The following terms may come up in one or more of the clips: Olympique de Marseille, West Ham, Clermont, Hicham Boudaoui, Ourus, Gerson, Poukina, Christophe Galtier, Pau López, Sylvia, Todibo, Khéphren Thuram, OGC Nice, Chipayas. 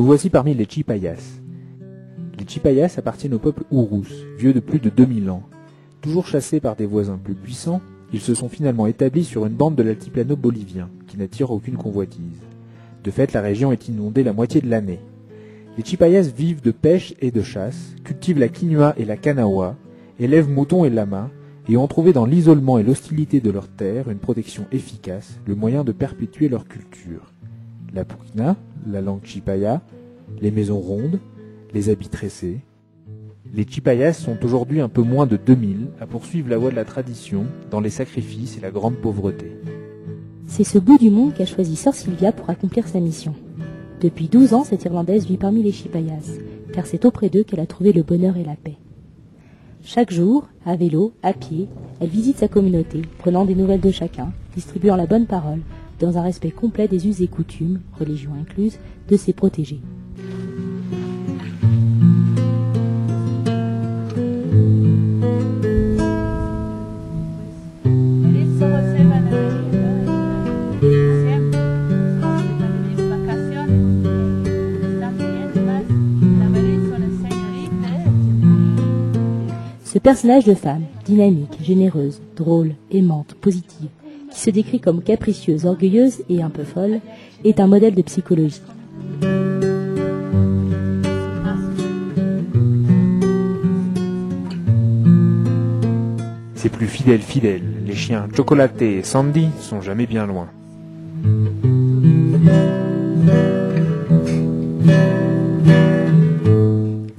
Nous voici parmi les Chipayas. Les Chipayas appartiennent au peuple Ourus, vieux de plus de 2000 ans. Toujours chassés par des voisins plus puissants, ils se sont finalement établis sur une bande de l'altiplano bolivien, qui n'attire aucune convoitise. De fait, la région est inondée la moitié de l'année. Les Chipayas vivent de pêche et de chasse, cultivent la quinoa et la canawa, élèvent moutons et lamas, et ont trouvé dans l'isolement et l'hostilité de leur terre une protection efficace, le moyen de perpétuer leur culture. La Poukina, la langue Chipaya, les maisons rondes, les habits tressés. Les Chipayas sont aujourd'hui un peu moins de 2000 à poursuivre la voie de la tradition dans les sacrifices et la grande pauvreté. C'est ce bout du monde qu'a choisi Sœur Sylvia pour accomplir sa mission. Depuis 12 ans, cette Irlandaise vit parmi les Chipayas, car c'est auprès d'eux qu'elle a trouvé le bonheur et la paix. Chaque jour, à vélo, à pied, elle visite sa communauté, prenant des nouvelles de chacun, distribuant la bonne parole, dans un respect complet des us et coutumes, religion incluse, de ses protégés. Ce personnage de femme, dynamique, généreuse, drôle, aimante, positive, qui se décrit comme capricieuse, orgueilleuse et un peu folle, est un modèle de psychologie. Ces plus fidèles, les chiens Chocolaté et Sandy sont jamais bien loin.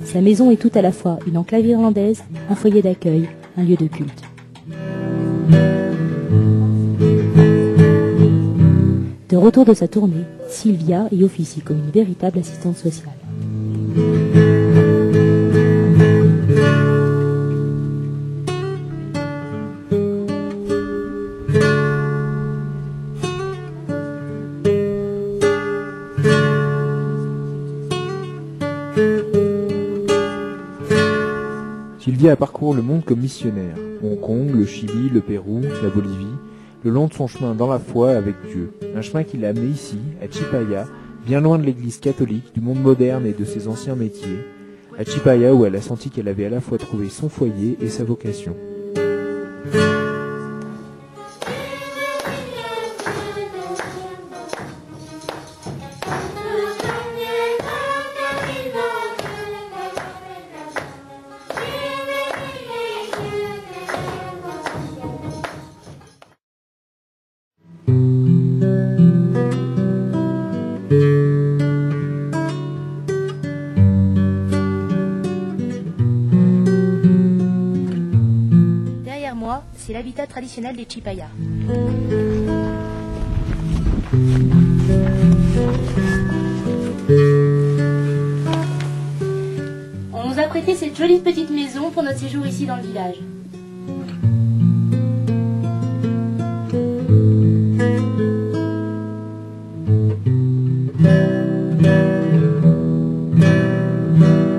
Sa maison est tout à la fois une enclave irlandaise, un foyer d'accueil, un lieu de culte. De retour de sa tournée, Sylvia y officie comme une véritable assistante sociale. Sylvia parcourt le monde comme missionnaire, Hong Kong, le Chili, le Pérou, la Bolivie, le long de son chemin dans la foi avec Dieu. Un chemin qui l'a amené ici, à Chipaya, bien loin de l'église catholique, du monde moderne et de ses anciens métiers, à Chipaya où elle a senti qu'elle avait à la fois trouvé son foyer et sa vocation. C'est l'habitat traditionnel des Chipayas. On nous a prêté cette jolie petite maison pour notre séjour ici dans le village.